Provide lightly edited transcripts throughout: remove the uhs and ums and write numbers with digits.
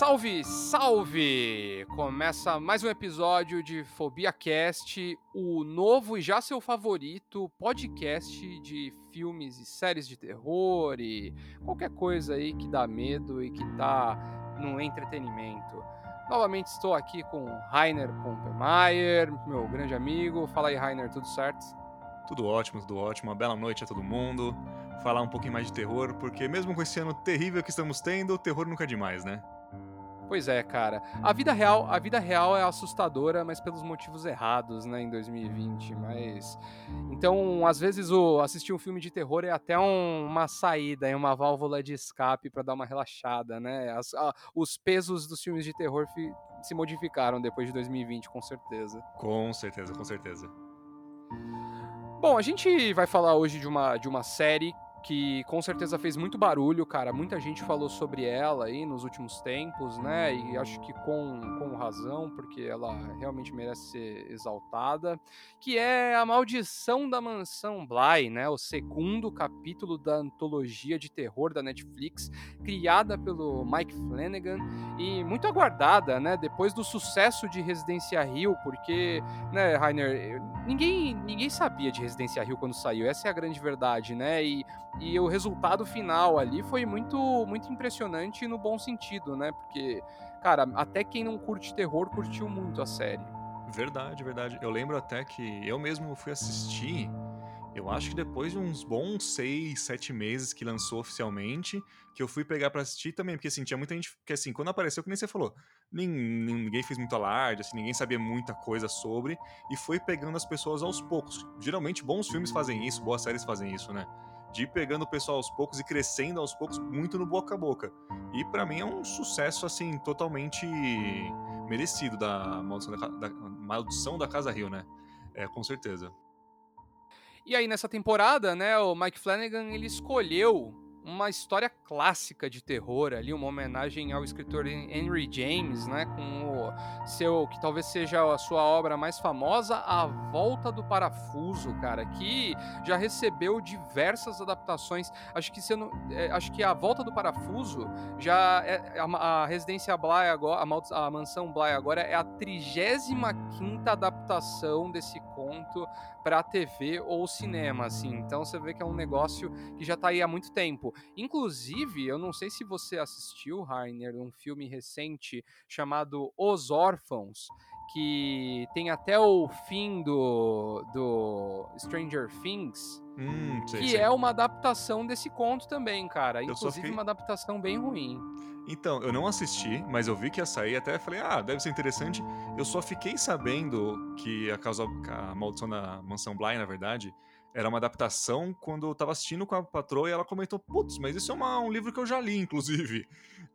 Salve, salve! Começa mais um episódio de FobiaCast, o novo e já seu favorito podcast de filmes e séries de terror e qualquer coisa aí que dá medo e que tá no entretenimento. Novamente estou aqui com Rainer Pompermeier, meu grande amigo. Fala aí, Rainer, tudo certo? Tudo ótimo, tudo ótimo. Uma bela noite a todo mundo. Falar um pouquinho mais de terror, porque mesmo com esse ano terrível que estamos tendo, o terror nunca é demais, né? Pois é, cara. A vida real é assustadora, mas pelos motivos errados, né, em 2020. Mas então, às vezes, assistir um filme de terror é até uma saída, é uma válvula de escape para dar uma relaxada, né? Os pesos dos filmes de terror se modificaram depois de 2020, com certeza. Com certeza, com certeza. Bom, a gente vai falar hoje de uma série que com certeza fez muito barulho, cara. Muita gente falou sobre ela aí nos últimos tempos, né? E acho que com razão, porque ela realmente merece ser exaltada, que é A Maldição da Mansão Bly, né? O segundo capítulo da antologia de terror da Netflix, criada pelo Mike Flanagan e muito aguardada, né? Depois do sucesso de Residência Hill, porque, né, Rainer, ninguém sabia de Residência Hill quando saiu. Essa é a grande verdade, né? E o resultado final ali foi muito, muito impressionante no bom sentido, né? Porque, cara, até quem não curte terror curtiu muito a série. Verdade, verdade. Eu lembro até que eu mesmo fui assistir, eu acho que depois de uns bons 6-7 meses que lançou oficialmente, que eu fui pegar pra assistir também, porque assim, tinha muita gente que assim, quando apareceu, que nem você falou, ninguém fez muito alarde, assim, ninguém sabia muita coisa sobre, e foi pegando as pessoas aos poucos. Geralmente bons filmes fazem isso, boas séries fazem isso, né? De ir pegando o pessoal aos poucos e crescendo aos poucos, muito no boca a boca. E pra mim é um sucesso, assim, totalmente merecido da Maldição da Casa Hill, né? É, com certeza. E aí, nessa temporada, né, o Mike Flanagan, ele escolheu uma história clássica de terror ali, uma homenagem ao escritor Henry James, né, com o seu, que talvez seja a sua obra mais famosa, A Volta do Parafuso, cara, que já recebeu diversas adaptações. Acho que A Volta do Parafuso já é a Residência Bly agora, a Mansão Bly agora é a 35ª adaptação desse conto para TV ou cinema, assim. Então você vê que é um negócio que já tá aí há muito tempo. Inclusive, eu não sei se você assistiu, Rainer, um filme recente chamado Os Órfãos, que tem até o fim do Stranger Things, que é uma adaptação desse conto também, cara. Inclusive, uma adaptação bem ruim. Então, eu não assisti, mas eu vi que ia sair, até falei, deve ser interessante. Eu só fiquei sabendo que a Maldição da Mansão Bly, na verdade, era uma adaptação quando eu tava assistindo com a patroa e ela comentou, putz, mas isso é um livro que eu já li, inclusive.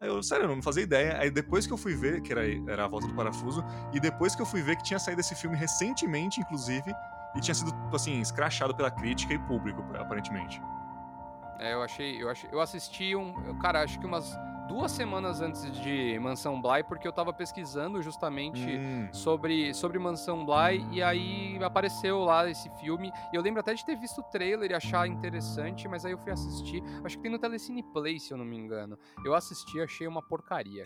Aí eu, sério, não fazia ideia. Aí depois que eu fui ver, que era A Volta do Parafuso, e depois que eu fui ver que tinha saído esse filme recentemente, inclusive, e tinha sido, assim, escrachado pela crítica e público, aparentemente. É, eu assisti cara, acho que umas 2 semanas antes de Mansão Bly, porque eu tava pesquisando justamente sobre Mansão Bly, e aí apareceu lá esse filme, e eu lembro até de ter visto o trailer e achar interessante, mas aí eu fui assistir, acho que tem no Telecine Play, se eu não me engano. Eu assisti, achei uma porcaria.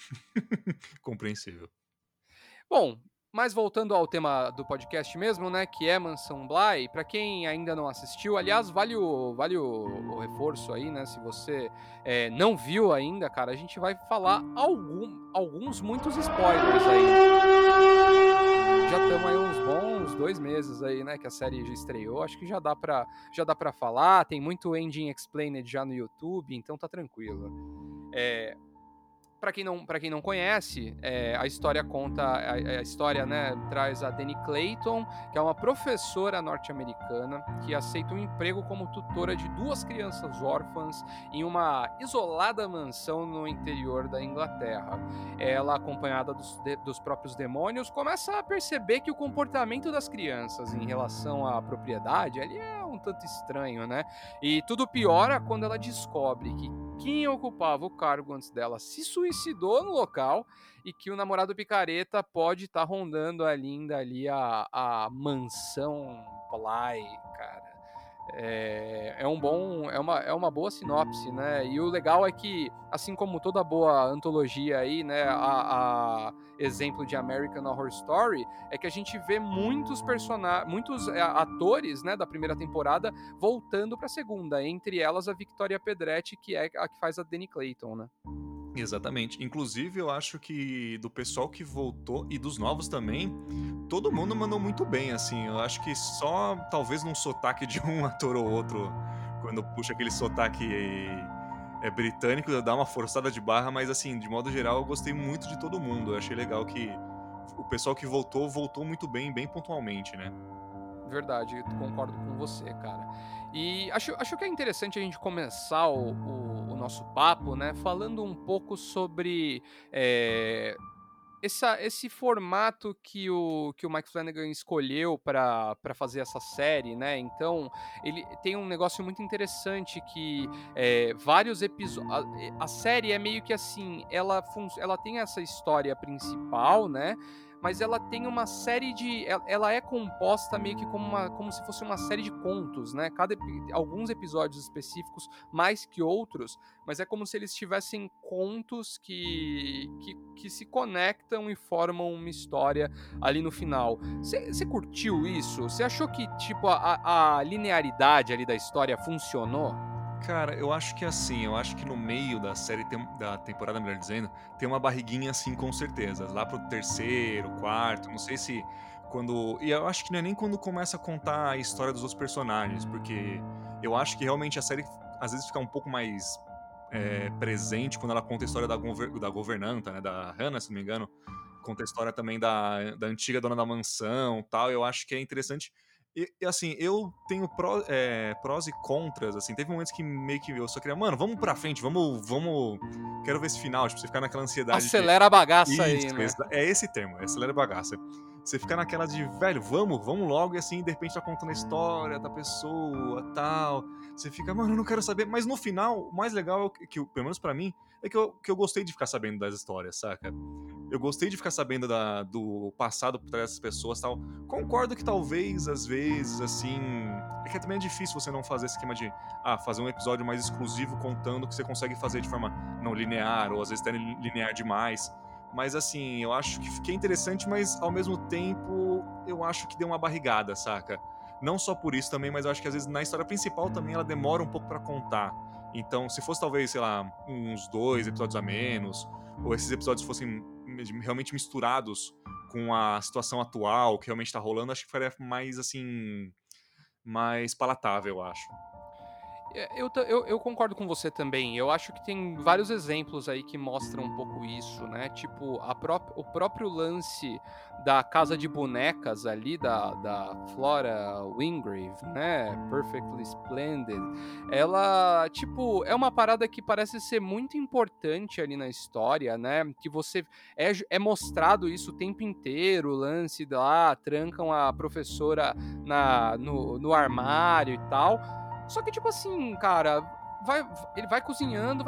Compreensível. Bom, mas voltando ao tema do podcast mesmo, né, que é Mansão Bly, pra quem ainda não assistiu, aliás, vale o reforço aí, né, se você não viu ainda, cara, a gente vai falar alguns muitos spoilers aí. Já estamos aí uns bons 2 meses aí, né, que a série já estreou, acho que já dá pra falar, tem muito Ending Explained já no YouTube, então tá tranquilo. Pra quem não conhece, a história conta, a história, né, traz a Danny Clayton, que é uma professora norte-americana que aceita um emprego como tutora de 2 crianças órfãs em uma isolada mansão no interior da Inglaterra. Ela, acompanhada dos próprios demônios, começa a perceber que o comportamento das crianças em relação à propriedade ali é um tanto estranho, né? E tudo piora quando ela descobre que quem ocupava o cargo antes dela se suicidou no local e que o namorado picareta pode estar rondando ainda ali a mansão Bly, cara. É uma boa sinopse, né? E o legal é que, assim como toda boa antologia aí, né, a exemplo de American Horror Story, é que a gente vê muitos atores, né, da primeira temporada voltando para a segunda, entre elas a Victoria Pedretti, que é a que faz a Danny Clayton, né? Exatamente. Inclusive, eu acho que do pessoal que voltou e dos novos também, todo mundo mandou muito bem, assim. Eu acho que só, talvez, num sotaque de um ator ou outro, quando puxa aquele sotaque britânico, dá uma forçada de barra, mas, assim, de modo geral, eu gostei muito de todo mundo. Eu achei legal que o pessoal que voltou, voltou muito bem, bem pontualmente, né? Verdade, concordo com você, cara. E acho que é interessante a gente começar o nosso papo, né, falando um pouco sobre esse formato que o Mike Flanagan escolheu para fazer essa série, né? Então, ele tem um negócio muito interessante que vários episódios... A série é meio que assim, ela tem essa história principal, né? Mas ela tem uma série de... Ela é composta meio que como se fosse uma série de contos, né? Alguns episódios específicos, mais que outros, mas é como se eles tivessem contos que se conectam e formam uma história ali no final. Você curtiu isso? Você achou que, tipo, a linearidade ali da história funcionou? Cara, eu acho que assim, eu acho que no meio da série, da temporada, melhor dizendo, tem uma barriguinha assim, com certeza, lá pro terceiro, quarto, não sei se quando... E eu acho que não é nem quando começa a contar a história dos outros personagens, porque eu acho que realmente a série às vezes fica um pouco mais presente quando ela conta a história da governanta, né, da Hannah, se não me engano, conta a história também da antiga dona da mansão e tal, eu acho que é interessante... E assim, eu tenho prós e contras, assim, teve momentos que meio que eu só queria, mano, vamos pra frente, vamos, quero ver esse final, tipo, você ficar naquela ansiedade. Acelera a bagaça. Isso, aí, né? É esse termo, acelera a bagaça. Você ficar naquela de, velho, vamos logo, e assim, de repente tá contando a história da pessoa, tal, você fica, mano, eu não quero saber, mas no final, o mais legal, que pelo menos pra mim, é que eu gostei de ficar sabendo das histórias, saca? Eu gostei de ficar sabendo do passado por trás dessas pessoas e tal. Concordo que talvez, às vezes, assim... É que também é difícil você não fazer esse esquema de... fazer um episódio mais exclusivo contando o que você consegue fazer de forma não linear, ou às vezes até linear demais. Mas, assim, eu acho que fiquei interessante, mas, ao mesmo tempo, eu acho que deu uma barrigada, saca? Não só por isso também, mas eu acho que, às vezes, na história principal também ela demora um pouco pra contar. Então, se fosse, talvez, sei lá, uns 2 episódios a menos, ou esses episódios fossem... realmente misturados com a situação atual que realmente tá rolando, acho que faria mais, assim, mais palatável, eu acho. Eu concordo com você também. Eu acho que tem vários exemplos aí que mostram um pouco isso, né? Tipo, o próprio lance da casa de bonecas ali, da Flora Wingrave, né? Perfectly Splendid. Ela, tipo, é uma parada que parece ser muito importante ali na história, né? Que você... É mostrado isso o tempo inteiro, o lance lá, trancam a professora no armário e tal... Só que, tipo assim, cara, ele vai cozinhando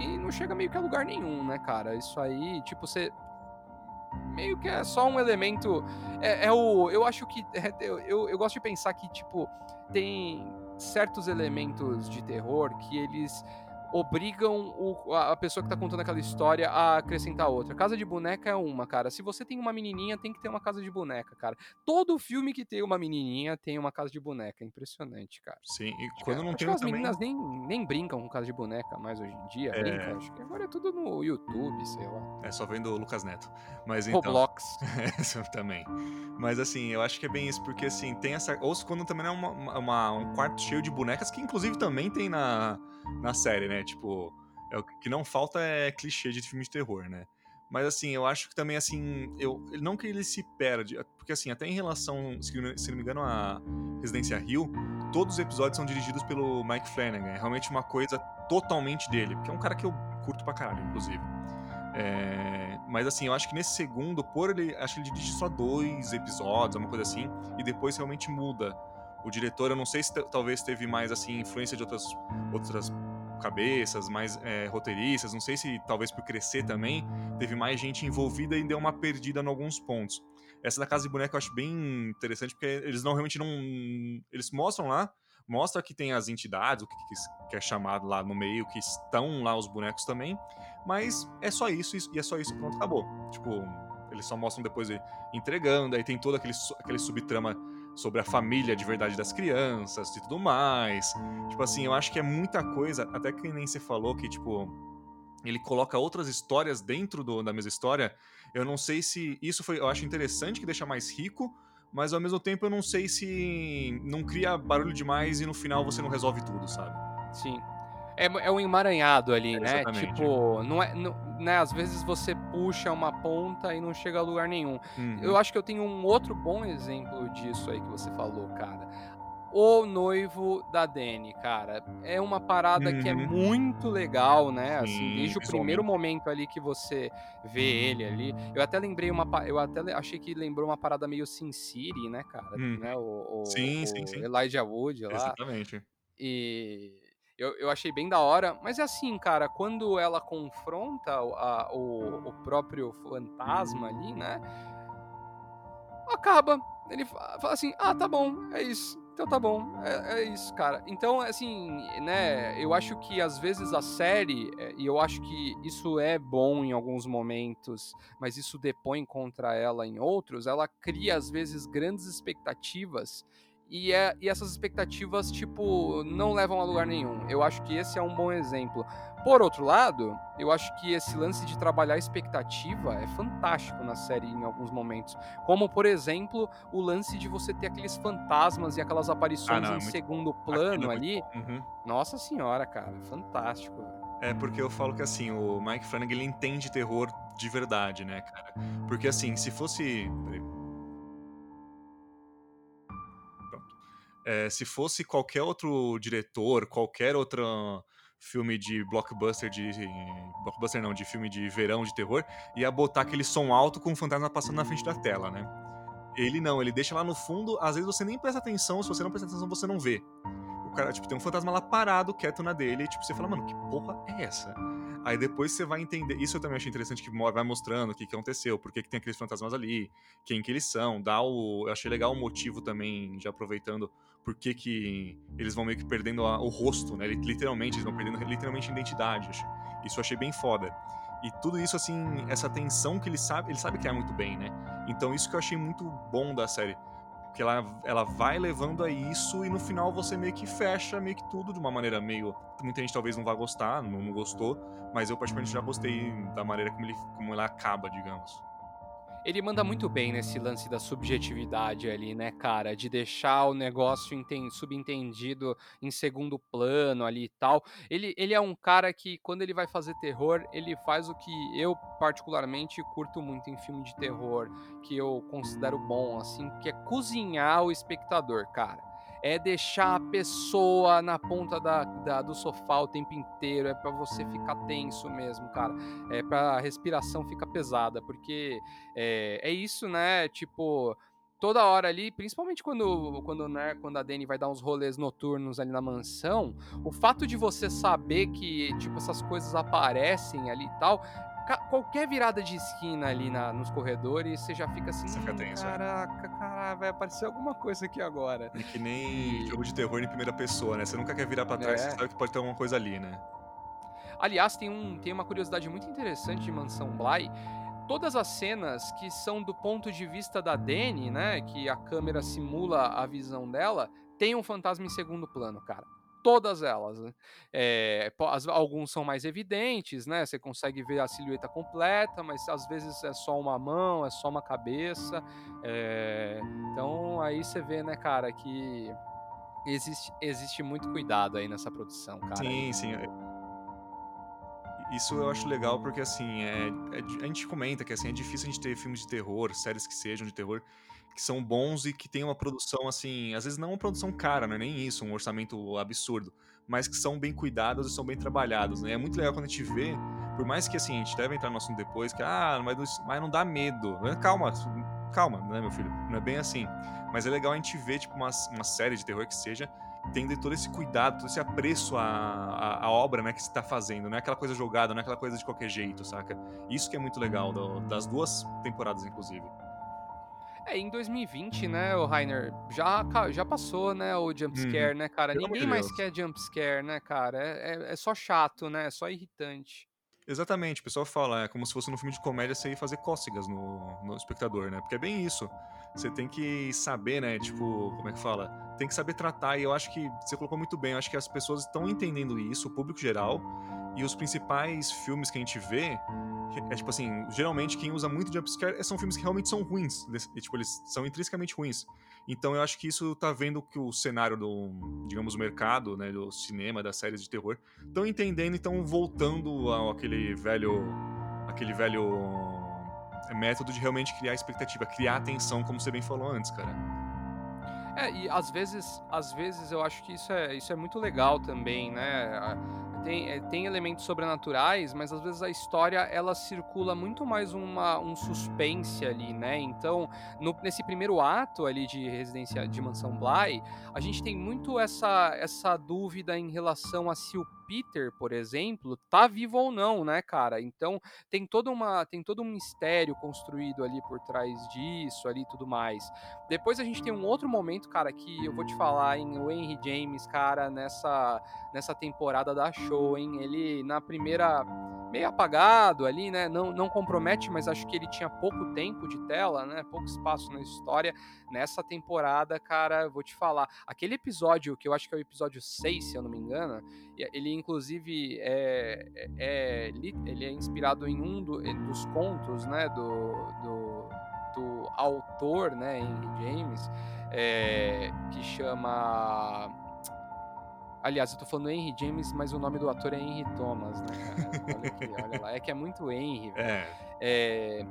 e não chega meio que a lugar nenhum, né, cara? Isso aí, tipo, você... Meio que é só um elemento... Eu acho que... Eu gosto de pensar que, tipo, tem certos elementos de terror que eles... obrigam a pessoa que tá contando aquela história a acrescentar outra. Casa de boneca é uma, cara. Se você tem uma menininha, tem que ter uma casa de boneca, cara. Todo filme que tem uma menininha tem uma casa de boneca. Impressionante, cara. Sim, e acho quando que, não tem também... As meninas nem brincam com casa de boneca mais hoje em dia. Brincam, acho que agora é tudo no YouTube, sei lá. É só vendo o Lucas Neto. Mas então... Roblox. Também. Mas assim, eu acho que é bem isso, porque assim, tem essa... Ou quando também é um quarto cheio de bonecas, que inclusive também tem na série, né? Tipo, o que não falta é clichê de filme de terror, né? Mas, assim, eu acho que também, assim, não que ele se perde, porque, assim, até em relação, se não me engano, a Residência Hill, todos os episódios são dirigidos pelo Mike Flanagan. É realmente uma coisa totalmente dele, porque é um cara que eu curto pra caralho, inclusive. Mas, assim, eu acho que nesse segundo, acho que ele dirige só 2 episódios, alguma coisa assim, e depois realmente muda. O diretor, eu não sei se talvez teve mais, assim, influência de outras cabeças, mais roteiristas, não sei se talvez por crescer também, teve mais gente envolvida e deu uma perdida em alguns pontos. Essa da Casa de Boneca eu acho bem interessante, porque eles não realmente não... Eles mostram lá, mostra que tem as entidades, o que é chamado lá no meio, que estão lá os bonecos também, mas é só isso, e é só isso, pronto, acabou. Tipo, eles só mostram depois entregando, aí tem todo aquele subtrama sobre a família de verdade das crianças e tudo mais. Tipo assim, eu acho que é muita coisa, até que nem você falou que, tipo, ele coloca outras histórias dentro da mesma história. Eu não sei se isso foi, eu acho interessante que deixa mais rico, mas ao mesmo tempo eu não sei se não cria barulho demais e no final você não resolve tudo, sabe? Sim. É um emaranhado ali, né? Exatamente. Tipo, não, né? Às vezes você puxa uma ponta e não chega a lugar nenhum. Uhum. Eu acho que eu tenho um outro bom exemplo disso aí que você falou, cara. O Noivo da Dani, cara. É uma parada que é muito legal, né? Assim, desde o primeiro momento ali que você vê ele ali. Eu até achei que lembrou uma parada meio Sin City, né, cara? Né? O Elijah Wood lá. Exatamente. E... Eu achei bem da hora, mas é assim, cara, quando ela confronta o próprio fantasma ali, né, acaba, ele fala assim, tá bom, é isso, então tá bom, é isso, cara. Então, assim, né, eu acho que às vezes a série, e eu acho que isso é bom em alguns momentos, mas isso depõe contra ela em outros, ela cria às vezes grandes expectativas. E essas expectativas, tipo, não levam a lugar nenhum. Eu acho que esse é um bom exemplo. Por outro lado, eu acho que esse lance de trabalhar a expectativa é fantástico na série em alguns momentos. Como, por exemplo, o lance de você ter aqueles fantasmas e aquelas aparições em segundo plano ali. Uhum. Nossa senhora, cara, fantástico. É porque eu falo que, assim, o Mike Flanagan, ele entende terror de verdade, né, cara? Porque, assim, se fosse... se fosse qualquer outro diretor, qualquer outro filme de blockbuster, de filme de verão, de terror, ia botar aquele som alto com o fantasma passando na frente da tela, né? Ele não, ele deixa lá no fundo, às vezes você nem presta atenção, se você não presta atenção, você não vê. O cara, tipo, tem um fantasma lá parado, quieto na dele, e tipo, você fala, mano, que porra é essa? Aí depois você vai entender, isso eu também achei interessante, que vai mostrando o que aconteceu, por que tem aqueles fantasmas ali, quem que eles são, eu achei legal o motivo também, já aproveitando, por que eles vão meio que perdendo o rosto, né, literalmente, eles vão perdendo literalmente a identidade, isso eu achei bem foda. E tudo isso, assim, essa tensão que ele sabe criar muito bem, né, então isso que eu achei muito bom da série, porque ela vai levando a isso e no final você meio que fecha meio que tudo de uma maneira meio... Muita gente talvez não vá gostar, não gostou, mas eu particularmente já gostei da maneira como ela acaba, digamos. Ele manda muito bem nesse lance da subjetividade ali, né, cara? De deixar o negócio subentendido em segundo plano ali e tal. Ele é um cara que, quando ele vai fazer terror, ele faz o que eu, particularmente, curto muito em filme de terror, que eu considero bom, assim, que é cozinhar o espectador, cara. É deixar a pessoa na ponta do sofá o tempo inteiro, é pra você ficar tenso mesmo, cara, é pra respiração ficar pesada, porque é isso, né, tipo, toda hora ali, principalmente quando a Dani vai dar uns rolês noturnos ali na mansão, o fato de você saber que, tipo, essas coisas aparecem ali e tal... Qualquer virada de esquina ali nos corredores, você já fica assim, caraca, vai aparecer alguma coisa aqui agora. É que nem jogo de terror em primeira pessoa, né? Você nunca quer virar pra trás, você sabe que pode ter alguma coisa ali, né? Aliás, tem uma curiosidade muito interessante de Mansão Bly. Todas as cenas que são do ponto de vista da Dani, né? Que a câmera simula a visão dela, tem um fantasma em segundo plano, cara. Todas elas, né? Alguns são mais evidentes, né? Você consegue ver a silhueta completa, mas às vezes é só uma mão, é só uma cabeça. Então aí você vê, né, cara, que existe muito cuidado aí nessa produção, cara. Sim. Isso eu acho legal porque, assim, a gente comenta que, assim, é difícil a gente ter filmes de terror, séries que sejam de terror, que são bons e que tem uma produção, assim, às vezes não uma produção cara, não é nem isso, um orçamento absurdo, mas que são bem cuidados e são bem trabalhados, né? É muito legal quando a gente vê, por mais que, assim, a gente deve entrar no assunto depois, que, mas não dá medo. Calma, né, meu filho? Não é bem assim. Mas é legal a gente ver, tipo, uma série de terror que seja, tendo todo esse cuidado, todo esse apreço à obra, né, que você tá fazendo. Não é aquela coisa jogada, não é aquela coisa de qualquer jeito, saca? Isso que é muito legal, das duas temporadas, inclusive. Em 2020, né, o Rainer, já passou, né, o jumpscare, né, cara? Ninguém mais quer jumpscare, né, cara? É só chato, né? É só irritante. Exatamente, o pessoal fala, é como se fosse num filme de comédia você ir fazer cócegas no espectador, né? Porque é bem isso. Você tem que saber, né, tipo, como é que fala? Tem que saber tratar, e eu acho que você colocou muito bem, eu acho que as pessoas estão entendendo isso, o público geral, e os principais filmes que a gente vê, é tipo assim, geralmente quem usa muito jumpscare são filmes que realmente são ruins, tipo, eles são intrinsecamente ruins. Então eu acho que isso tá vendo que o cenário do, digamos, o mercado, né, do cinema, das séries de terror, estão entendendo e estão voltando ao aquele velho método de realmente criar expectativa, criar atenção, como você bem falou antes, cara. E às vezes eu acho que isso é muito legal também, né? Tem elementos sobrenaturais, mas às vezes a história, ela circula muito mais um suspense ali, né? Então, nesse primeiro ato ali de Residência de Mansão Bly, a gente tem muito essa dúvida em relação a se o Peter, por exemplo, tá vivo ou não, né, cara? Então, tem todo um mistério construído ali por trás disso, ali, tudo mais. Depois a gente tem um outro momento, cara, que eu vou te falar, hein, o Henry James, cara, nessa temporada da show, hein, ele na primeira, meio apagado ali, né, não compromete, mas acho que ele tinha pouco tempo de tela, né, pouco espaço na história. Nessa temporada, cara, eu vou te falar, aquele episódio, que eu acho que é o episódio 6, se eu não me engano, ele inclusive ele é inspirado em um dos contos, né, do autor, né, Henry James, que chama... Aliás, eu tô falando Henry James, mas o nome do ator é Henry Thomas, né, cara? Olha aqui, olha lá, é que é muito Henry, velho.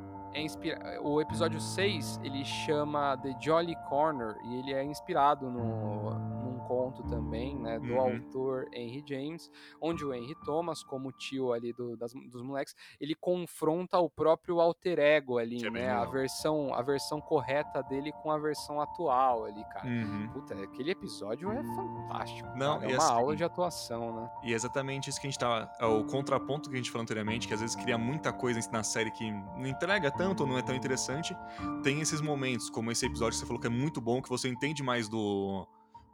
O episódio 6, ele chama The Jolly Corner, e ele é inspirado num conto também, né, do autor Henry James, onde o Henry Thomas, como tio ali dos moleques, ele confronta o próprio alter ego ali, que né, a versão correta dele com a versão atual ali, cara. Puta, aquele episódio é fantástico. Não, é uma aula de atuação, né? E é exatamente isso que a gente tava, o contraponto que a gente falou anteriormente, que às vezes cria muita coisa na série que não entrega tanto, não é tão interessante. Tem esses momentos, como esse episódio que você falou que é muito bom, que você entende mais do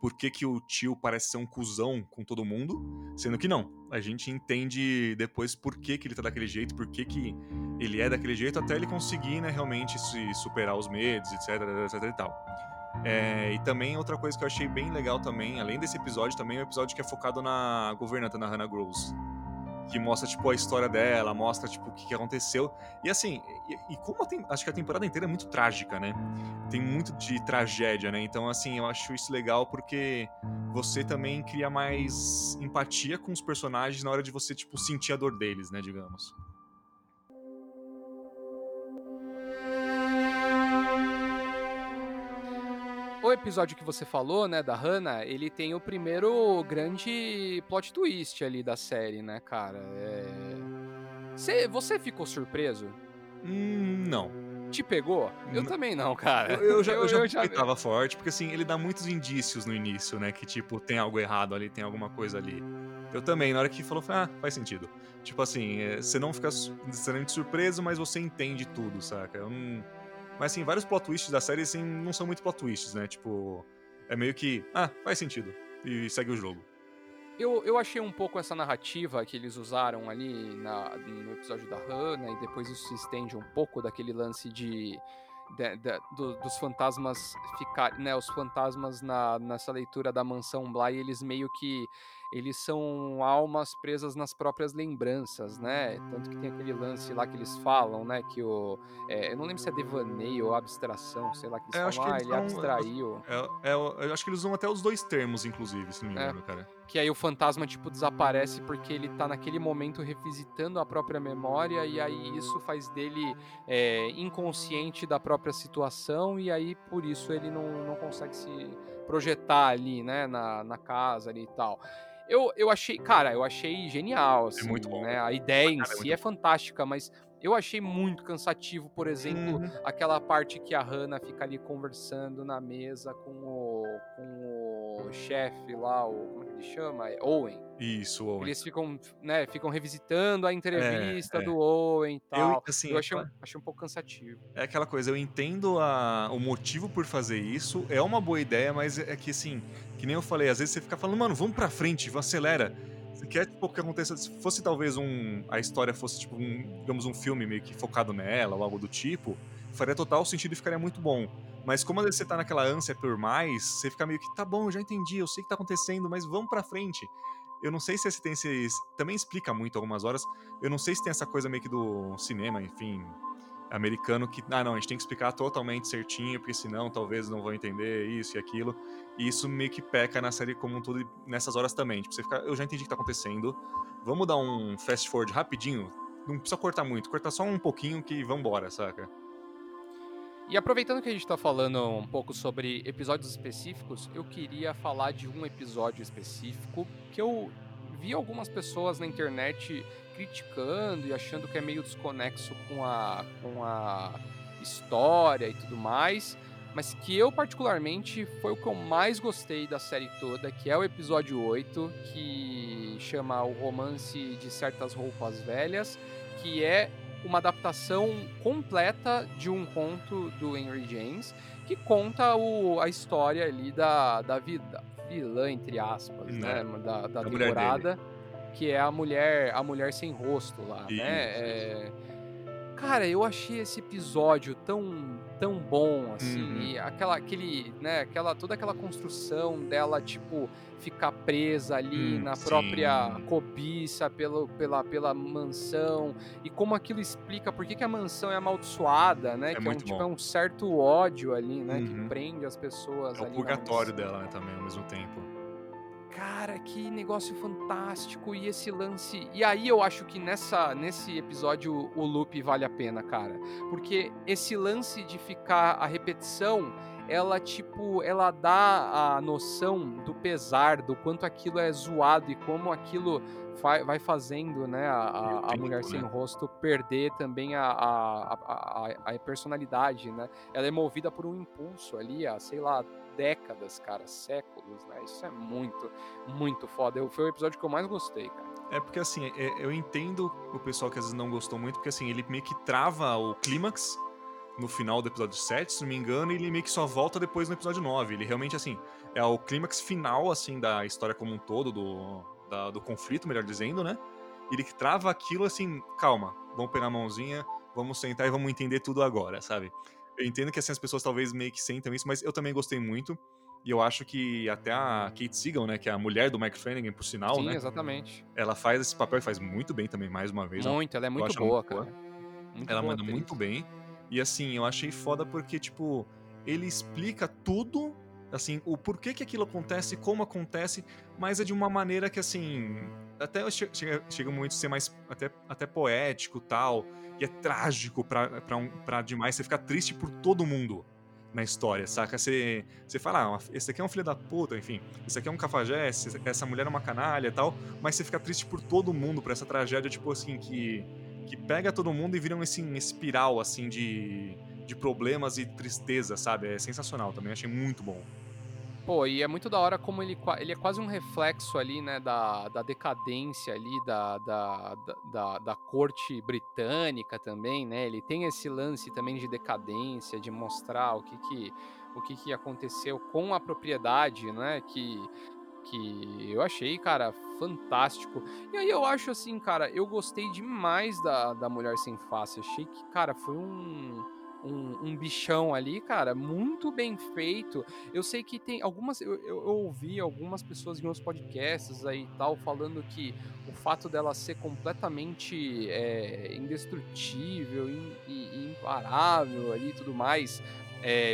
porquê que o tio parece ser um cuzão com todo mundo, sendo que não. A gente entende depois porquê que ele tá daquele jeito, porquê que ele é daquele jeito, até ele conseguir, né, realmente se superar os medos, etc, etc e tal. E também outra coisa que eu achei bem legal também, além desse episódio, também é um episódio que é focado na governanta, na Hannah Groves, que mostra, tipo, a história dela, mostra, tipo, o que aconteceu. E, assim, como acho que a temporada inteira é muito trágica, né? Tem muito de tragédia, né? Então, assim, eu acho isso legal porque você também cria mais empatia com os personagens na hora de você, tipo, sentir a dor deles, né, digamos. O episódio que você falou, né, da Hannah, ele tem o primeiro grande plot twist ali da série, né, cara? Você ficou surpreso? Não. Te pegou? Eu também não, cara. Eu já tava forte, porque assim, ele dá muitos indícios no início, né, que tipo, tem algo errado ali, tem alguma coisa ali. Eu também, na hora que falou, faz sentido. Tipo assim, você não fica necessariamente surpreso, mas você entende tudo, saca? Mas, assim, vários plot twists da série, assim, não são muito plot twists, né? Tipo, é meio que, faz sentido. E segue o jogo. Eu achei um pouco essa narrativa que eles usaram ali no episódio da Hannah, e depois isso se estende um pouco daquele lance dos fantasmas ficarem, né, os fantasmas nessa leitura da Mansão Bly, eles são almas presas nas próprias lembranças, né, tanto que tem aquele lance lá que eles falam, né, que eu não lembro se é devaneio ou abstração, sei lá, que eles falam, ele abstraiu. Eu acho que eles usam até os dois termos, inclusive, se não me engano, cara. Que aí o fantasma, tipo, desaparece porque ele tá naquele momento revisitando a própria memória, e aí isso faz dele inconsciente da própria situação, e aí por isso ele não consegue se projetar ali, né, na casa ali e tal. Eu achei, cara, genial, assim, é muito bom, né? A ideia em si é fantástica, mas eu achei muito cansativo, por exemplo, aquela parte que a Hannah fica ali conversando na mesa com o o chefe lá, o, como é que ele chama? Owen. Isso, Owen. Eles ficam, né, ficam revisitando a entrevista do Owen e tal. Eu achei um pouco cansativo. É aquela coisa, eu entendo o motivo por fazer isso, é uma boa ideia, mas é que assim, que nem eu falei, às vezes você fica falando, mano, vamos pra frente, acelera. Você quer tipo, que aconteça, se fosse talvez a história fosse tipo digamos um filme meio que focado nela ou algo do tipo, faria total sentido e ficaria muito bom. Mas como às vezes você tá naquela ânsia por mais, você fica meio que, tá bom, já entendi, eu sei o que tá acontecendo, mas vamos pra frente. Eu não sei se esse tem esse... Também explica muito algumas horas. Eu não sei se tem essa coisa meio que do cinema, enfim, americano, que, não, a gente tem que explicar totalmente certinho, porque senão talvez não vão entender isso e aquilo. E isso meio que peca na série como um todo e nessas horas também. Tipo, você fica, eu já entendi o que tá acontecendo, vamos dar um fast forward rapidinho, não precisa cortar muito, cortar só um pouquinho que vambora, saca? E aproveitando que a gente tá falando um pouco sobre episódios específicos, eu queria falar de um episódio específico que eu vi algumas pessoas na internet criticando e achando que é meio desconexo com a história e tudo mais, mas que eu particularmente foi o que eu mais gostei da série toda, que é o episódio 8, que chama O Romance de Certas Roupas Velhas, que é uma adaptação completa de um conto do Henry James, que conta a história ali da vida, vilã, entre aspas, né? Da temporada, que é a mulher sem rosto lá, isso, né? Cara, eu achei esse episódio tão, tão bom, assim, e toda aquela construção dela, tipo, ficar presa ali na própria cobiça pela mansão, e como aquilo explica por que a mansão é amaldiçoada, né? Que muito bom. É um certo ódio ali, né? Que prende as pessoas ali. É o purgatório dela, né, também, ao mesmo tempo. Cara, que negócio fantástico, e esse lance... E aí eu acho que nesse episódio o loop vale a pena, cara. Porque esse lance de ficar a repetição, ela dá a noção do pesar, do quanto aquilo é zoado e como aquilo vai fazendo, né, a mulher sem rosto perder também a personalidade, né? Ela é movida por um impulso ali, sei lá... décadas, cara, séculos, né? Isso é muito, muito foda. Foi o episódio que eu mais gostei, cara. É porque, assim, eu entendo o pessoal que às vezes não gostou muito, porque, assim, ele meio que trava o clímax no final do episódio 7, se não me engano, e ele meio que só volta depois no episódio 9. Ele realmente, assim, é o clímax final, assim, da história como um todo, do conflito, melhor dizendo, né? Ele que trava aquilo, assim, calma, vamos pegar a mãozinha, vamos sentar e vamos entender tudo agora, sabe? Eu entendo que assim, as pessoas talvez meio que sentam isso, mas eu também gostei muito. E eu acho que até a Kate Siegel, né, que é a mulher do Mike Flanagan, por sinal, sim, né? Sim, exatamente. Ela faz esse papel e faz muito bem também, mais uma vez. Muito, ela é muito boa, cara. Muito ela boa, manda muito bem. E assim, eu achei foda porque, tipo, ele explica tudo, assim, o porquê que aquilo acontece, como acontece, mas é de uma maneira que, assim... Até chega um momento de ser mais até poético e tal, e é trágico pra demais, você fica triste por todo mundo na história, saca? Você fala, esse aqui é um filho da puta, enfim, esse aqui é um cafajeste, essa mulher é uma canalha e tal, mas você fica triste por todo mundo, por essa tragédia, tipo assim, que pega todo mundo e vira um assim, espiral, assim, de problemas e tristeza, sabe? É sensacional também, achei muito bom. Pô, e é muito da hora como ele é quase um reflexo ali, né, da decadência ali, da corte britânica também, né, ele tem esse lance também de decadência, de mostrar o que aconteceu com a propriedade, né, que eu achei, cara, fantástico. E aí eu acho assim, cara, eu gostei demais da Mulher Sem Face, achei que, cara, foi um bichão ali, cara, muito bem feito. Eu sei que tem algumas... Eu ouvi algumas pessoas em outros podcasts aí e tal, falando que o fato dela ser completamente indestrutível e imparável ali e tudo mais,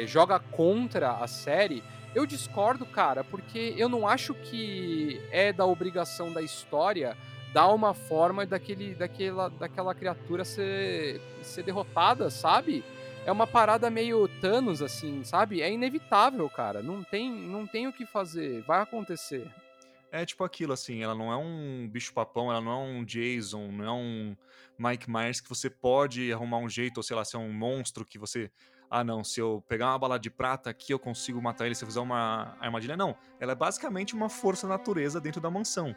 joga contra a série. Eu discordo, cara, porque eu não acho que é da obrigação da história... dá uma forma daquela criatura ser derrotada, sabe? É uma parada meio Thanos, assim, sabe? É inevitável, cara. Não tem o que fazer. Vai acontecer. É tipo aquilo, assim, ela não é um bicho-papão, ela não é um Jason, não é um Mike Myers que você pode arrumar um jeito, ou sei lá, se é um monstro que você... Ah, não, se eu pegar uma bala de prata aqui, eu consigo matar ele se eu fizer uma armadilha. Não, ela é basicamente uma força da natureza dentro da mansão.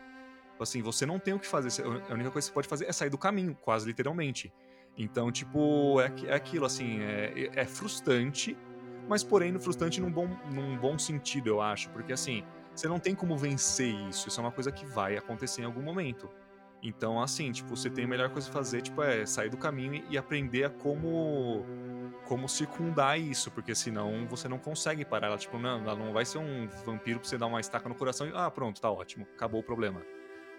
Assim, você não tem o que fazer, a única coisa que você pode fazer é sair do caminho, quase literalmente. Então, tipo, é aquilo, assim, é frustrante, mas porém frustrante num bom sentido, eu acho, porque assim... Você não tem como vencer isso. Isso é uma coisa que vai acontecer em algum momento. Então, assim, tipo, você tem a melhor coisa a fazer, tipo, é sair do caminho e aprender a como circundar isso, porque senão você não consegue parar. Ela, tipo, não, ela não vai ser um vampiro pra você dar uma estaca no coração e, ah, pronto, tá ótimo, acabou o problema.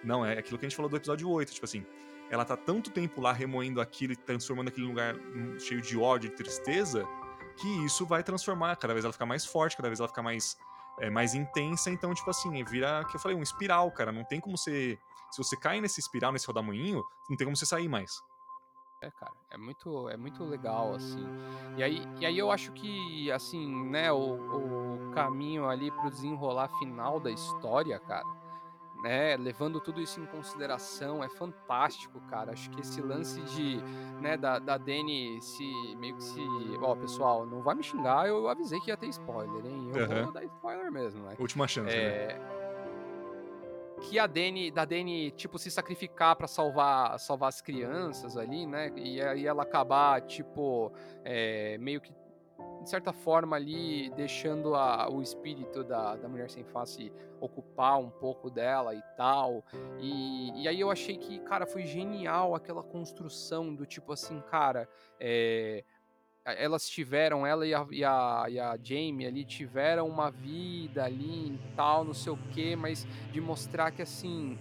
Não, é aquilo que a gente falou do episódio 8, tipo assim, ela tá tanto tempo lá remoendo aquilo e transformando aquele lugar cheio de ódio e tristeza, que isso vai transformar, cada vez ela fica mais forte, cada vez ela fica mais intensa, então, tipo assim, vira, que eu falei, um espiral, cara, não tem como você... Se você cai nesse espiral, nesse rodamoinho, não tem como você sair mais. É, cara, é muito legal, assim. E aí eu acho que, assim, né, o caminho ali pro desenrolar final da história, cara, né, levando tudo isso em consideração, é fantástico, cara. Acho que esse lance de, né, da Dani se meio que se... Ó, pessoal, não vai me xingar, eu avisei que ia ter spoiler, hein? Eu vou dar spoiler mesmo, né? Última chance, né? Que da Dani, tipo, se sacrificar pra salvar as crianças ali, né? E aí ela acabar, tipo, meio que, de certa forma, ali, deixando o espírito da mulher sem face ocupar um pouco dela e tal. E aí eu achei que, cara, foi genial aquela construção do tipo assim, cara... Ela e a Jamie ali tiveram uma vida ali e tal, não sei o quê, mas de mostrar que, assim,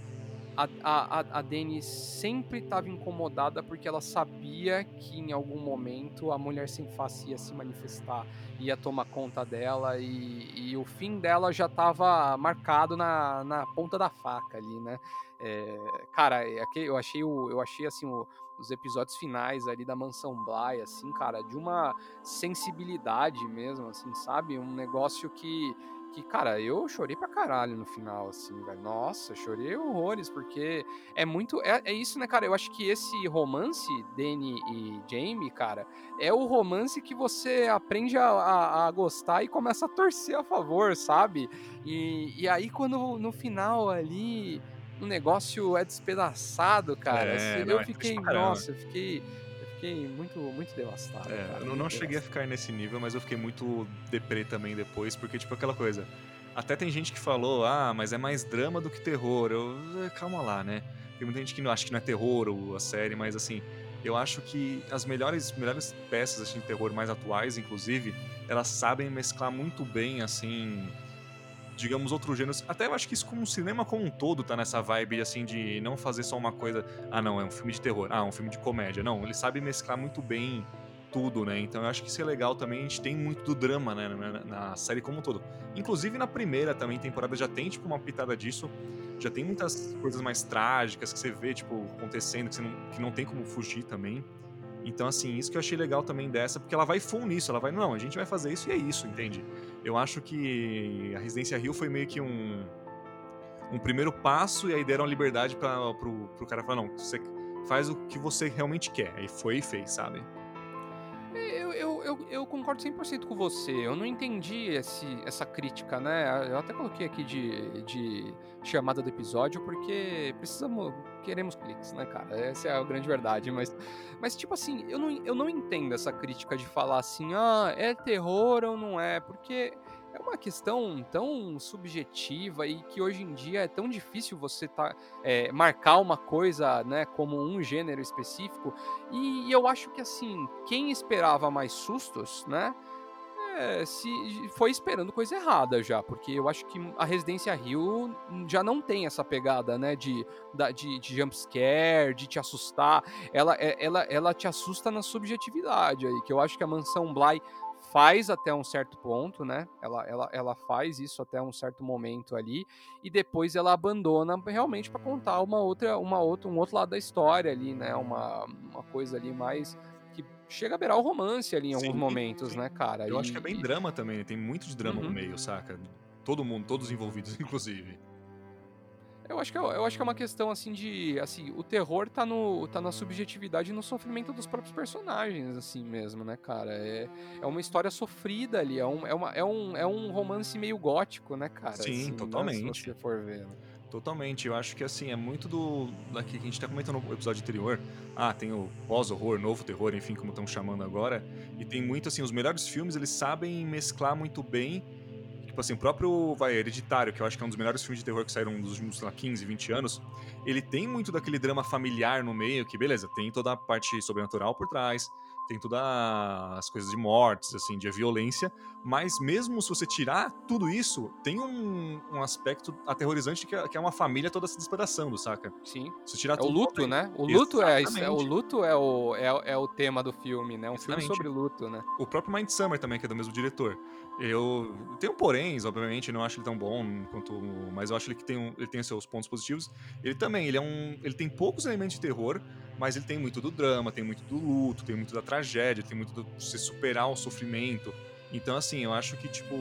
a Dani sempre estava incomodada porque ela sabia que em algum momento a mulher sem face ia se manifestar, ia tomar conta dela e o fim dela já estava marcado na ponta da faca ali, né? Cara, eu achei assim, os episódios finais ali da Mansão Bly, assim, cara, de uma sensibilidade mesmo, assim, sabe? Um negócio que, cara, eu chorei pra caralho no final, assim, velho. Nossa, chorei horrores, porque é muito... É isso, né, cara? Eu acho que esse romance, Dani e Jamie, cara, é o romance que você aprende a gostar e começa a torcer a favor, sabe? E aí, quando no final ali... O negócio é despedaçado, cara. Eu fiquei muito devastado. Eu não cheguei a ficar nesse nível, mas eu fiquei muito deprê também depois, porque, tipo, aquela coisa. Até tem gente que falou, ah, mas é mais drama do que terror. Calma lá, né? Tem muita gente que acha que não é terror a série, mas, assim, eu acho que as melhores peças de terror, mais atuais, inclusive, elas sabem mesclar muito bem, assim... digamos, outros gêneros. Até eu acho que isso, como um cinema como um todo, tá nessa vibe, assim, de não fazer só uma coisa... Ah, não, é um filme de terror. Ah, é um filme de comédia. Não, ele sabe mesclar muito bem tudo, né? Então eu acho que isso é legal também. A gente tem muito do drama, né? Na série como um todo. Inclusive, na primeira também temporada já tem, tipo, uma pitada disso. Já tem muitas coisas mais trágicas que você vê, tipo, acontecendo, que não tem como fugir também. Então, assim, isso que eu achei legal também dessa, porque ela vai full nisso, ela vai, não, a gente vai fazer isso e é isso, entende? Eu acho que a Residência Hill foi meio que um primeiro passo e aí deram a liberdade pro cara falar, não, você faz o que você realmente quer. Aí foi e fez, sabe? Eu concordo 100% com você. Eu não entendi essa crítica, né? Eu até coloquei aqui de chamada do episódio, porque queremos cliques, né, cara? Essa é a grande verdade. Mas tipo assim, eu não entendo essa crítica de falar assim, ah, é terror ou não é? Porque é uma questão tão subjetiva e que hoje em dia é tão difícil você marcar uma coisa, né, como um gênero específico. E eu acho que, assim, quem esperava mais sustos, né, se foi esperando coisa errada já, porque eu acho que a Residência Hill já não tem essa pegada, né, de jumpscare, de te assustar. Ela te assusta na subjetividade aí, que eu acho que a Mansão Bly faz até um certo ponto, né? Ela faz isso até um certo momento ali e depois ela abandona realmente para contar um outro lado da história ali, né? Uma coisa ali mais que chega a beirar o romance ali em alguns momentos, né, cara? Eu acho que é bem drama também, né? Tem muito de drama no meio, saca? Todos envolvidos, inclusive. Eu acho que é uma questão, assim, de... Assim, o terror tá na subjetividade e no sofrimento dos próprios personagens, assim mesmo, né, cara? É uma história sofrida ali, é um romance meio gótico, né, cara? Sim, assim, totalmente. Né, se você for ver, né? Totalmente, eu acho que assim, é muito daqui que a gente tá comentando no episódio anterior. Ah, tem o pós-horror, novo terror, enfim, como estão chamando agora. E tem muito assim, os melhores filmes, eles sabem mesclar muito bem. Tipo assim, o próprio Hereditário, que eu acho que é um dos melhores filmes de terror que saíram nos últimos, sei lá, 15, 20 anos. Ele tem muito daquele drama familiar no meio, que beleza, tem toda a parte sobrenatural por trás, tem todas as coisas de mortes, assim, de violência, mas mesmo se você tirar tudo isso, tem um aspecto aterrorizante que é uma família toda se despedaçando, saca? Sim. Se tirar tudo, o luto, né? O luto é o tema do filme, né? Um exatamente. Filme sobre luto, né? O próprio Midsommar também, que é do mesmo diretor. Eu tenho poréns, obviamente, não acho ele tão bom quanto, mas eu acho ele que ele tem seus pontos positivos. Ele também, ele tem poucos elementos de terror, mas ele tem muito do drama, tem muito do luto, tem muito da tragédia, tem muito de se superar o sofrimento. Então, assim, eu acho que, tipo,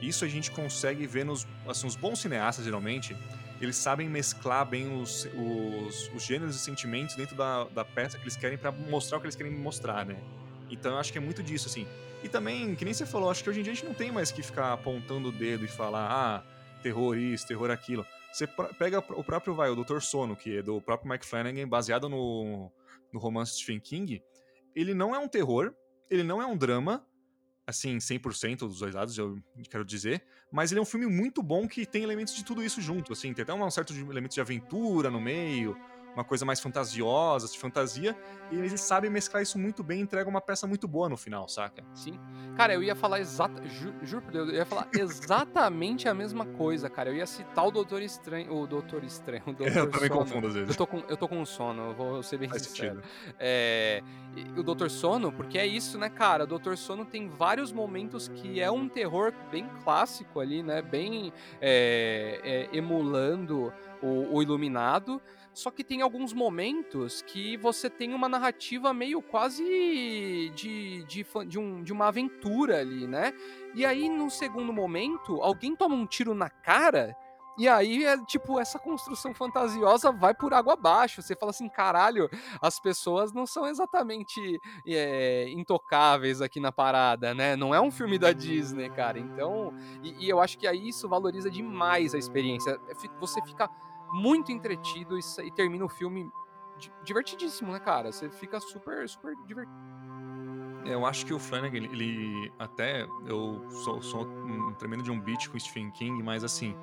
isso a gente consegue ver nos assim, os bons cineastas, geralmente, eles sabem mesclar bem os gêneros e sentimentos dentro da peça que eles querem pra mostrar o que eles querem mostrar, né? Então, eu acho que é muito disso, assim. E também, que nem você falou, acho que hoje em dia a gente não tem mais que ficar apontando o dedo e falar, terror isso, terror aquilo. Você pega o próprio, o Dr. Sono, que é do próprio Mike Flanagan, baseado no romance de Stephen King. Ele não é um terror, ele não é um drama, assim, 100% dos dois lados, eu quero dizer, mas ele é um filme muito bom que tem elementos de tudo isso junto, assim, tem até um certo elemento de aventura no meio, uma coisa mais fantasiosa, de fantasia, e eles sabem mesclar isso muito bem e entregam uma peça muito boa no final, saca? Sim. Cara, eu ia falar juro por Deus, eu ia falar exatamente a mesma coisa, cara. Eu ia citar o Doutor Estranho, o Doutor Sono. Eu também confundo às vezes. Eu tô com sono, eu vou ser bem sincero. O Doutor Sono, porque é isso, né, cara? O Doutor Sono tem vários momentos que é um terror bem clássico ali, né? Bem emulando o Iluminado. Só que tem alguns momentos que você tem uma narrativa meio quase de uma aventura ali, né? E aí, num segundo momento, alguém toma um tiro na cara e aí, essa construção fantasiosa vai por água abaixo. Você fala assim, caralho, as pessoas não são exatamente intocáveis aqui na parada, né? Não é um filme da Disney, cara. Então, e eu acho que aí isso valoriza demais a experiência. Você fica muito entretido e termina o filme divertidíssimo, né, cara? Você fica super, super divertido. Eu acho que o Flanagan, ele até... Eu sou um tremendo de um beat com o Stephen King, mas assim,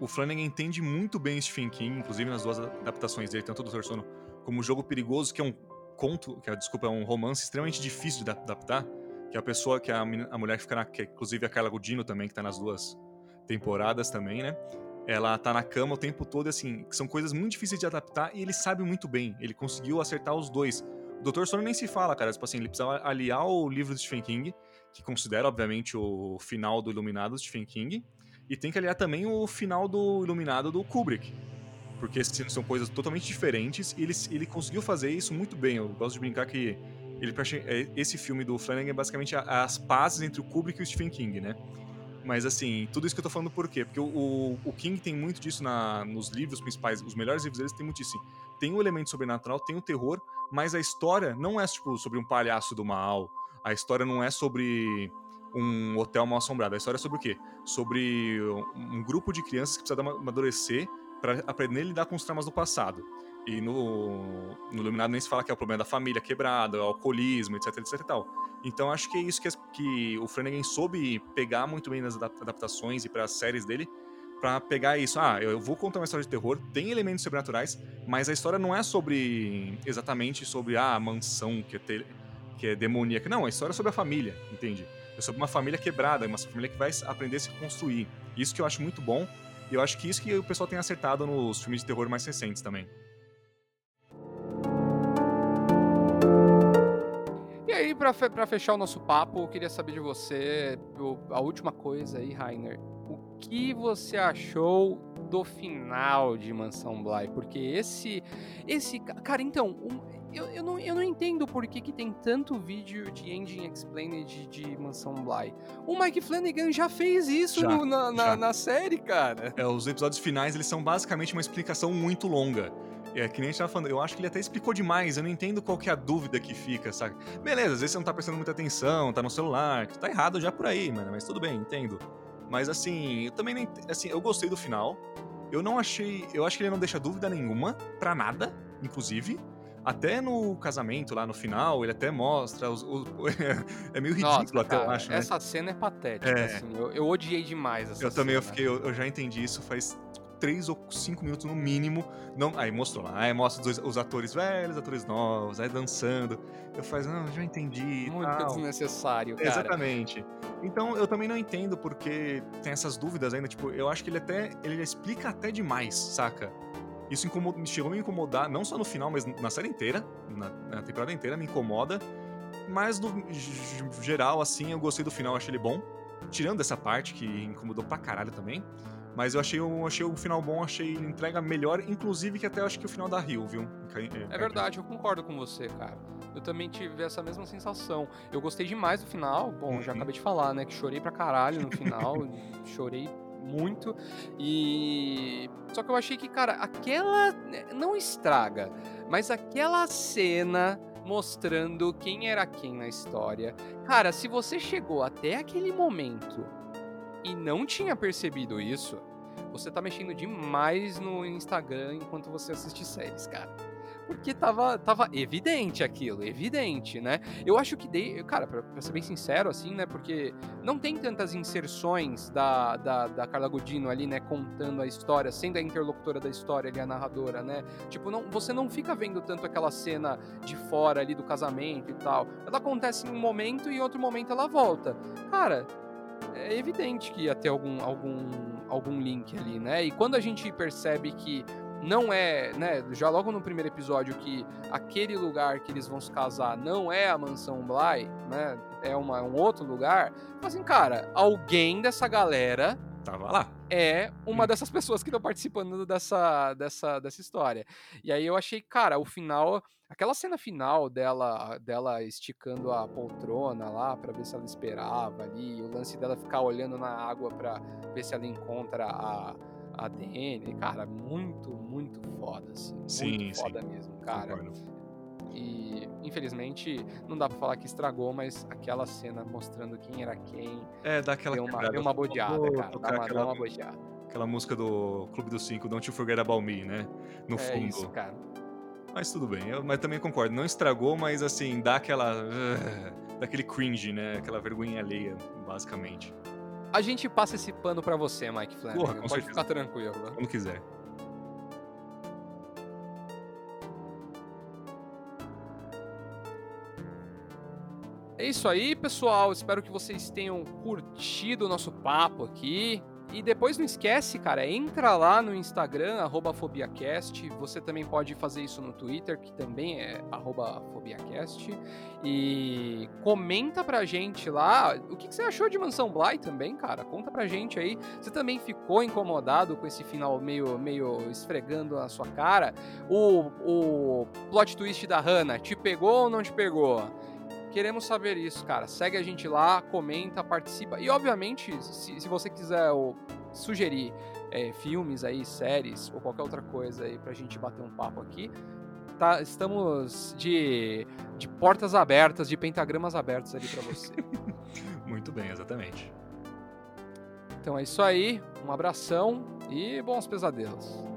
o Flanagan entende muito bem o Stephen King, inclusive nas duas adaptações dele, tanto o Dr. Sono como o Jogo Perigoso, que é um conto, é um romance extremamente difícil de adaptar, que é a pessoa, que é a mulher que fica que é inclusive a Carla Gugino também, que tá nas duas temporadas também, né? Ela tá na cama o tempo todo, assim, são coisas muito difíceis de adaptar e ele sabe muito bem, ele conseguiu acertar os dois. O Dr. Sono nem se fala, cara, tipo assim, ele precisava aliar o livro do Stephen King, que considera, obviamente, o final do Iluminado do Stephen King, e tem que aliar também o final do Iluminado do Kubrick, porque são coisas totalmente diferentes e ele conseguiu fazer isso muito bem. Eu gosto de brincar que esse filme do Flanagan é basicamente as pazes entre o Kubrick e o Stephen King, né? Mas assim, tudo isso que eu tô falando por quê? Porque o King tem muito disso nos livros principais, os melhores livros deles tem muito disso. Tem o elemento sobrenatural, tem o terror, mas a história não é tipo sobre um palhaço do mal, a história não é sobre um hotel mal assombrado, a história é sobre o quê? Sobre um grupo de crianças que precisa amadurecer para aprender a lidar com os traumas do passado. E no Iluminado nem se fala que é o problema da família quebrada, o alcoolismo, etc, etc e tal. Então acho que é isso que o Flanagan soube pegar muito bem nas adaptações e para as séries dele, para pegar isso. Eu vou contar uma história de terror, tem elementos sobrenaturais, mas a história não é exatamente sobre a mansão que é demoníaca. Não, a história é sobre a família, entende? É sobre uma família quebrada, uma família que vai aprender a se construir. Isso que eu acho muito bom, e eu acho que isso que o pessoal tem acertado nos filmes de terror mais recentes também. E aí, pra fechar o nosso papo, eu queria saber de você, a última coisa aí, Rainer, o que você achou do final de Mansão Bly? Porque esse cara, então, Eu não entendo por que tem tanto vídeo de Ending Explained de Mansão Bly. O Mike Flanagan já fez isso na série, cara. É, os episódios finais, eles são basicamente uma explicação muito longa. É, que nem a gente tava falando, eu acho que ele até explicou demais, eu não entendo qual que é a dúvida que fica, sabe? Beleza, às vezes você não tá prestando muita atenção, tá no celular, tá errado já por aí, mano, mas tudo bem, entendo. Mas assim, eu também não, assim, eu gostei do final, eu não achei, eu acho que ele não deixa dúvida nenhuma, pra nada, inclusive. Até no casamento, lá no final, ele até mostra... é meio ridículo. Nossa, até, cara, eu acho, né? Essa cena é patética, assim. Eu odiei demais essa cena. Eu também, eu já entendi isso faz 3 ou 5 minutos no mínimo. Não, aí mostrou lá, aí mostra os atores velhos, atores novos, aí dançando. Eu faço, não, já entendi. Muito desnecessário, cara. Exatamente. Então, eu também não entendo porque tem essas dúvidas ainda. Tipo, eu acho que ele explica até demais, saca? Isso chegou a me incomodar, não só no final, mas na série inteira, na temporada inteira, me incomoda. Mas, no geral, assim, eu gostei do final, achei ele bom. Tirando essa parte, que incomodou pra caralho também. Mas eu achei o final bom, achei ele entrega melhor, inclusive que até eu acho que o final da Hill, viu? É verdade, eu concordo com você, cara. Eu também tive essa mesma sensação. Eu gostei demais do final, bom, já acabei de falar, né? Que chorei pra caralho no final, chorei... muito, e só que eu achei que, cara, aquela não estraga, mas aquela cena mostrando quem era quem na história, cara, se você chegou até aquele momento e não tinha percebido isso, você tá mexendo demais no Instagram enquanto você assiste séries, cara, porque tava evidente aquilo, evidente, né? Eu acho que cara, pra ser bem sincero, assim, né? Porque não tem tantas inserções da Carla Gugino ali, né? Contando a história, sendo a interlocutora da história ali, a narradora, né? Tipo, você não fica vendo tanto aquela cena de fora ali do casamento e tal. Ela acontece em um momento e em outro momento ela volta. Cara, é evidente que ia ter algum link ali, né? E quando a gente percebe que não é, né, já logo no primeiro episódio que aquele lugar que eles vão se casar não é a Mansão Bly, né, é um outro lugar, mas assim, cara, alguém dessa galera tava lá. É uma dessas pessoas que estão participando dessa história. E aí eu achei, cara, o final, aquela cena final dela esticando a poltrona lá pra ver se ela esperava ali, o lance dela ficar olhando na água pra ver se ela encontra a ADN, cara, muito, muito foda, assim. Muito foda mesmo, cara. Concordo. E, infelizmente, não dá pra falar que estragou, mas aquela cena mostrando quem era quem... É, dá aquela... Deu uma bodeada, cara. Dá uma bodeada. Aquela música do Clube dos Cinco, Don't You Forget About Me, né? No fundo. É isso, cara. Mas tudo bem, mas também concordo. Não estragou, mas, assim, dá aquela... daquele cringe, né? Aquela vergonha alheia, basicamente. A gente passa esse pano pra você, Mike Flanagan. Porra, pode certeza. Ficar tranquilo. Quando quiser. É isso aí, pessoal. Espero que vocês tenham curtido o nosso papo aqui. E depois não esquece, cara, entra lá no Instagram, @FobiaCast. Você também pode fazer isso no Twitter, que também é @FobiaCast. E comenta pra gente lá o que você achou de Mansão Bly também, cara. Conta pra gente aí. Você também ficou incomodado com esse final meio esfregando na sua cara? O plot twist da Hannah, te pegou ou não te pegou? Queremos saber isso, cara. Segue a gente lá, comenta, participa. E, obviamente, se você quiser sugerir filmes aí, séries ou qualquer outra coisa aí pra gente bater um papo aqui, tá, estamos de portas abertas, de pentagramas abertos ali pra você. Muito bem, exatamente. Então é isso aí. Um abração e bons pesadelos.